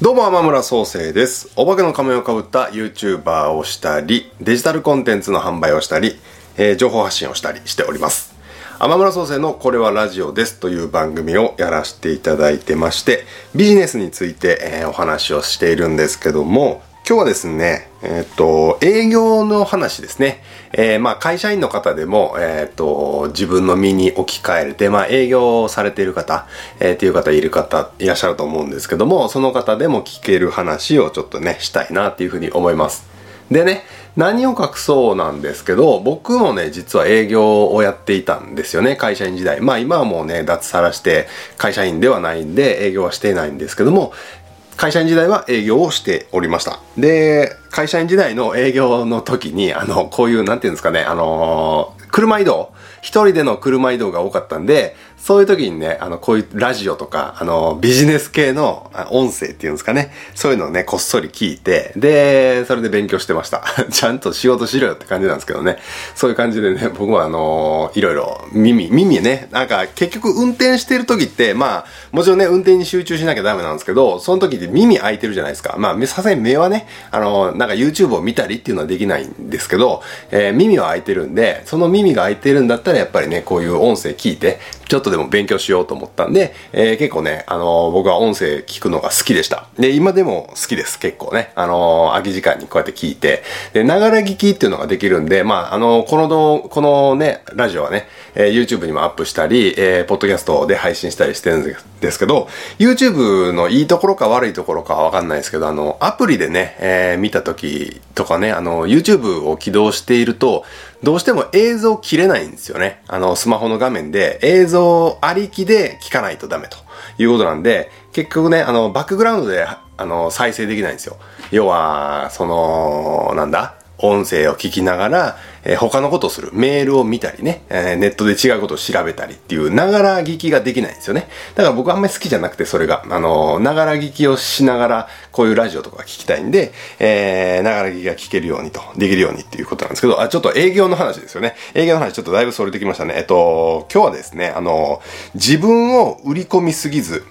どうも、天村創生です。お化けの仮面をかぶった YouTuber をしたり、デジタルコンテンツの販売をしたり、情報発信をしたりしております。天村創生のこれはラジオですという番組をやらせていただいてまして、ビジネスについて、お話をしているんですけども、今日はですね、営業の話ですね。会社員の方でも、自分の身に置き換えれて、営業をされている方、っていう方いらっしゃると思うんですけども、その方でも聞ける話をちょっとね、したいなっていうふうに思います。でね、何を隠そうなんですけど、僕もね、実は営業をやっていたんですよね、会社員時代。今はもうね、脱サラして、会社員ではないんで、営業はしていないんですけども、会社員時代は営業をしておりました。で、会社員時代の営業の時に、こういう、なんていうんですかね、車移動、一人での車移動が多かったんで、そういう時にね、こういうラジオとか、ビジネス系の音声っていうんですかね、そういうのをね、こっそり聞いて、で、それで勉強してました。ちゃんと仕事しろよって感じなんですけどね。そういう感じでね、僕はいろいろ耳ね、なんか結局運転してる時って、もちろんね、運転に集中しなきゃダメなんですけど、その時って耳開いてるじゃないですか。さすがに目はね、なんか YouTube を見たりっていうのはできないんですけど、耳は開いてるんで、その耳が開いてるんだったらやっぱりね、こういう音声聞いて、ちょっとでも勉強しようと思ったんで、結構ね、僕は音声聞くのが好きでした。で、今でも好きです、結構ね。空き時間にこうやって聞いて、で、ながら聞きっていうのができるんで、このね、ラジオはね、YouTube にもアップしたり、ポッドキャストで配信したりしてるんですけど、YouTube のいいところか悪いところかはわかんないですけど、アプリでね、見た時とかね、YouTube を起動していると、どうしても映像切れないんですよね。スマホの画面で映像ありきで聞かないとダメということなんで、結局ね、バックグラウンドで、再生できないんですよ。要は、音声を聞きながら、他のことをする。メールを見たりね、ネットで違うことを調べたりっていう、ながら聞きができないんですよね。だから僕はあんまり好きじゃなくて、それが、ながら聞きをしながら、こういうラジオとか聞きたいんで、ながら聞きが聞けるようにと、できるようにっていうことなんですけど、ちょっと営業の話ですよね。営業の話ちょっとだいぶそれてきましたね。今日はですね、自分を売り込みすぎず、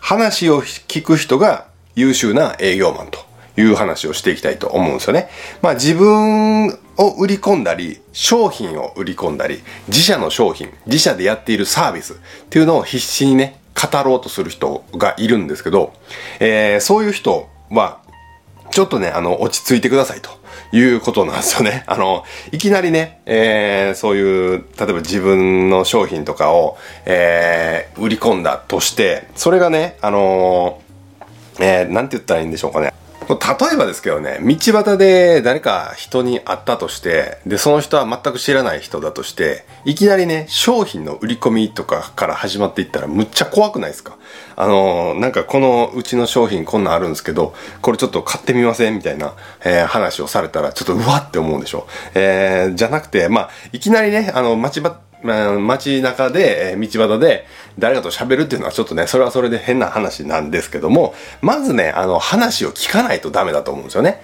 話を聞く人が優秀な営業マンという話をしていきたいと思うんですよね。自分を売り込んだり、商品を売り込んだり、自社の商品、自社でやっているサービスっていうのを必死にね、語ろうとする人がいるんですけど、そういう人は、ちょっとね、落ち着いてくださいということなんですよね。いきなりね、そういう、例えば自分の商品とかを、売り込んだとして、それがね、なんて言ったらいいんでしょうかね。例えばですけどね、道端で誰か人に会ったとして、で、その人は全く知らない人だとして、いきなりね、商品の売り込みとかから始まっていったらむっちゃ怖くないですか？なんかこのうちの商品こんなんあるんですけど、これちょっと買ってみませんみたいな、話をされたらちょっとうわって思うでしょ。じゃなくて、いきなりね、街中で、道端で誰かと喋るっていうのはちょっとね、それはそれで変な話なんですけども、まずね、話を聞かないとダメだと思うんですよね。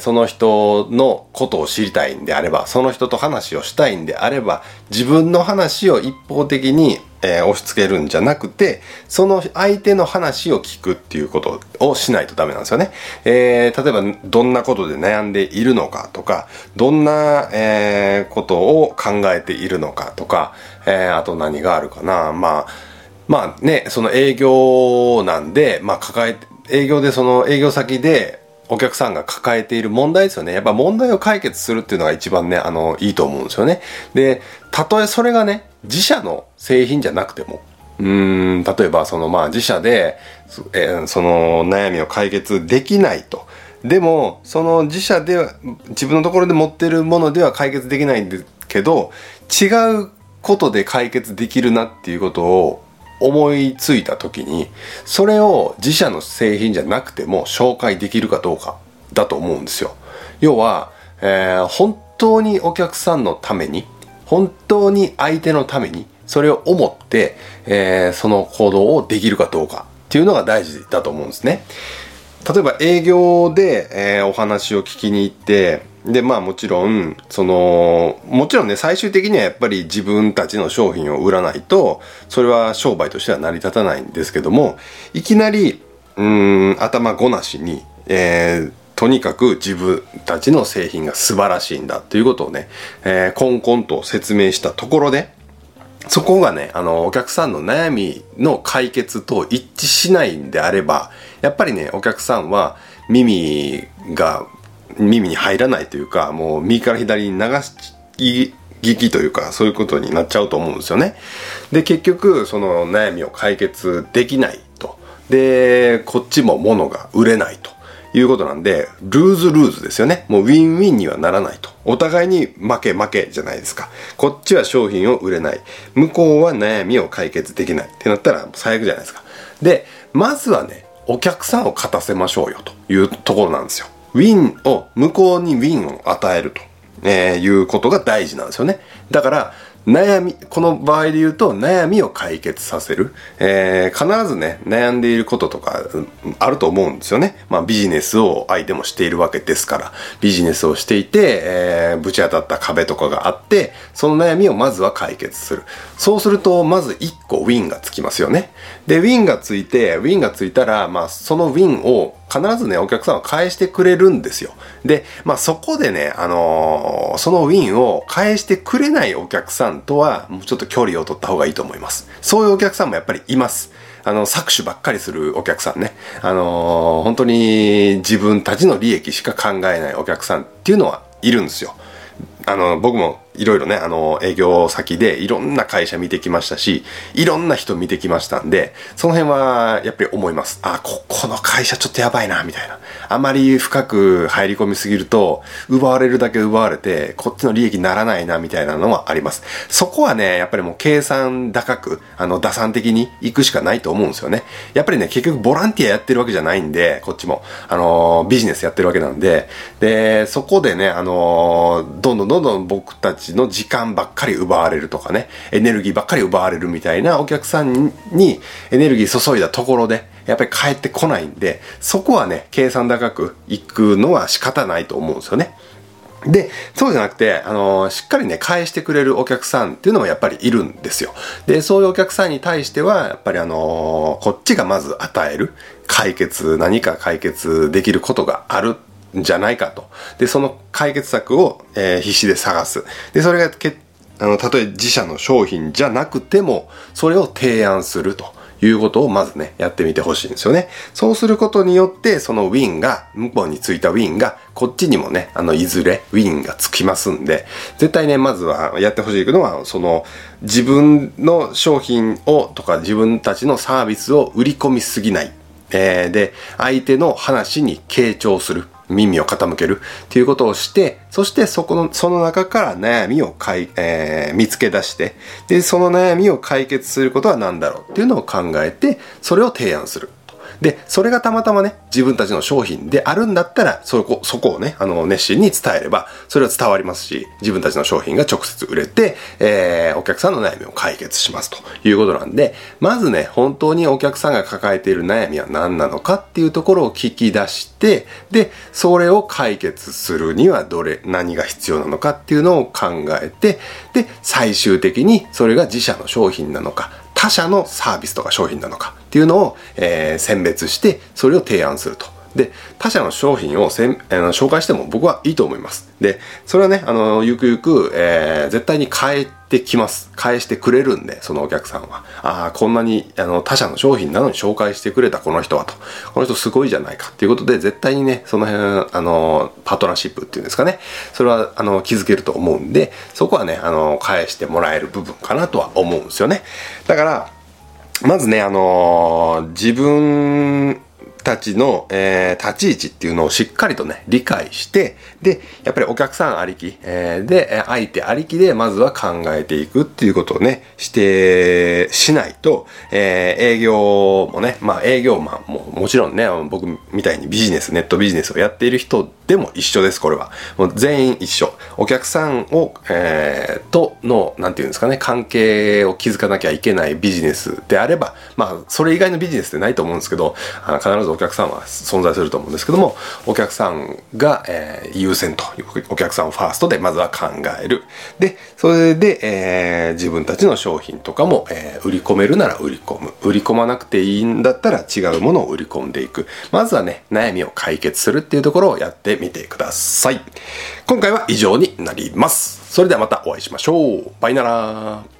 その人のことを知りたいんであれば、その人と話をしたいんであれば、自分の話を一方的に押し付けるんじゃなくて、その相手の話を聞くっていうことをしないとダメなんですよね。例えばどんなことで悩んでいるのかとか、どんな、ことを考えているのかとか、あと何があるかな。ね、その営業なんで、営業でその営業先でお客さんが抱えている問題ですよね。やっぱ問題を解決するっていうのが一番ね、いいと思うんですよね。で、たとえそれがね、自社の製品じゃなくても、例えば自社で、その悩みを解決できないと。でも、その自社では、自分のところで持ってるものでは解決できないんですけど、違うことで解決できるなっていうことを、思いついた時に、それを自社の製品じゃなくても紹介できるかどうかだと思うんですよ。要は、本当にお客さんのために、本当に相手のために、それを思って、その行動をできるかどうかっていうのが大事だと思うんですね。例えば営業で、お話を聞きに行って、で、もちろんね、最終的にはやっぱり自分たちの商品を売らないと、それは商売としては成り立たないんですけども、いきなり、頭ごなしに、とにかく自分たちの製品が素晴らしいんだということをね、コンコンと説明したところで、そこがね、お客さんの悩みの解決と一致しないんであれば、やっぱりね、お客さんは耳に入らないというか、もう右から左に流し聞きというか、そういうことになっちゃうと思うんですよね。で、結局その悩みを解決できないと、でこっちも物が売れないということなんで、ルーズですよね。もうウィンウィンにはならないと。お互いに負けじゃないですか。こっちは商品を売れない、向こうは悩みを解決できないってなったら最悪じゃないですか。で、まずはね、お客さんを勝たせましょうよというところなんですよ。向こうにウィンを与えるということが大事なんですよね。だからこの場合で言うと、悩みを解決させる、必ずね、悩んでいることとかあると思うんですよね。まあ、ビジネスを相手もしているわけですから、ビジネスをしていて、ぶち当たった壁とかがあって、その悩みをまずは解決する。そうするとまず1個ウィンがつきますよね。で、ウィンがついたら、まあ、そのウィンを必ずね、お客さんは返してくれるんですよ。で、まあ、そこでね、そのウィンを返してくれないお客さんとはもうちょっと距離を取った方がいいと思います。そういうお客さんもやっぱりいます。搾取ばっかりするお客さんね。本当に自分たちの利益しか考えないお客さんっていうのはいるんですよ。僕もいろいろね、営業先でいろんな会社見てきましたし、いろんな人見てきましたんで、その辺はやっぱり思います。この会社ちょっとやばいなみたいな。あまり深く入り込みすぎると奪われるだけ奪われて、こっちの利益にならないなみたいなのはあります。そこはね、やっぱりもう計算高く打算的に行くしかないと思うんですよね。やっぱりね、結局ボランティアやってるわけじゃないんで、こっちもビジネスやってるわけなんで、でそこでね、どんどん僕たちの時間ばっかり奪われるとかね、エネルギーばっかり奪われるみたいな、お客さんにエネルギー注いだところでやっぱり返ってこないんで、そこはね、計算高くいくのは仕方ないと思うんですよね。で、そうじゃなくて、しっかりね、返してくれるお客さんっていうのもやっぱりいるんですよ。で、そういうお客さんに対しては、やっぱりこっちがまず与える何か解決できることがあるじゃないかと。で、その解決策を、必死で探す。で、それがたとえ自社の商品じゃなくても、それを提案するということをまずね、やってみてほしいんですよね。そうすることによって、その向こうについたウィンがこっちにもね、いずれウィンがつきますんで、絶対ね、まずはやってほしいのは、自分の商品をとか自分たちのサービスを売り込みすぎない。で、相手の話に傾聴する。耳を傾けるっていうことをして、そしてその中から悩みを見つけ出して、で、その悩みを解決することは何だろうっていうのを考えて、それを提案する。で、それがたまたまね、自分たちの商品であるんだったら、そこをね、熱心に伝えれば、それは伝わりますし、自分たちの商品が直接売れて、お客さんの悩みを解決しますということなんで、まずね、本当にお客さんが抱えている悩みは何なのかっていうところを聞き出して、で、それを解決するには何が必要なのかっていうのを考えて、で、最終的にそれが自社の商品なのか、他社のサービスとか商品なのかっていうのを、選別してそれを提案すると。で、他社の商品を紹介しても僕はいいと思います。で、それはね、ゆく、絶対に返してくれるんで、そのお客さんは。こんなに他社の商品なのに紹介してくれたこの人はと。この人すごいじゃないかっていうことで、絶対にね、その辺、パートナーシップっていうんですかね。それは、築けると思うんで、そこはね、返してもらえる部分かなとは思うんですよね。だから、まずね、自分たちの、立ち位置っていうのをしっかりとね、理解して、で、やっぱりお客さんありき、で、相手ありきで、まずは考えていくっていうことをね、しないと、営業もね、まあ営業マンももちろんね、僕みたいにネットビジネスをやっている人でも一緒です、これは。もう全員一緒。お客さんを、なんていうんですかね、関係を築かなきゃいけないビジネスであれば、まあ、それ以外のビジネスってないと思うんですけど、必ずお客さんは存在すると思うんですけども、お客さんが、優先という、お客さんをファーストでまずは考える。でそれで、自分たちの商品とかも、売り込めるなら売り込む、売り込まなくていいんだったら違うものを売り込んでいく。まずはね、悩みを解決するっていうところをやってみてください。今回は以上になります。それではまたお会いしましょう。バイナラー。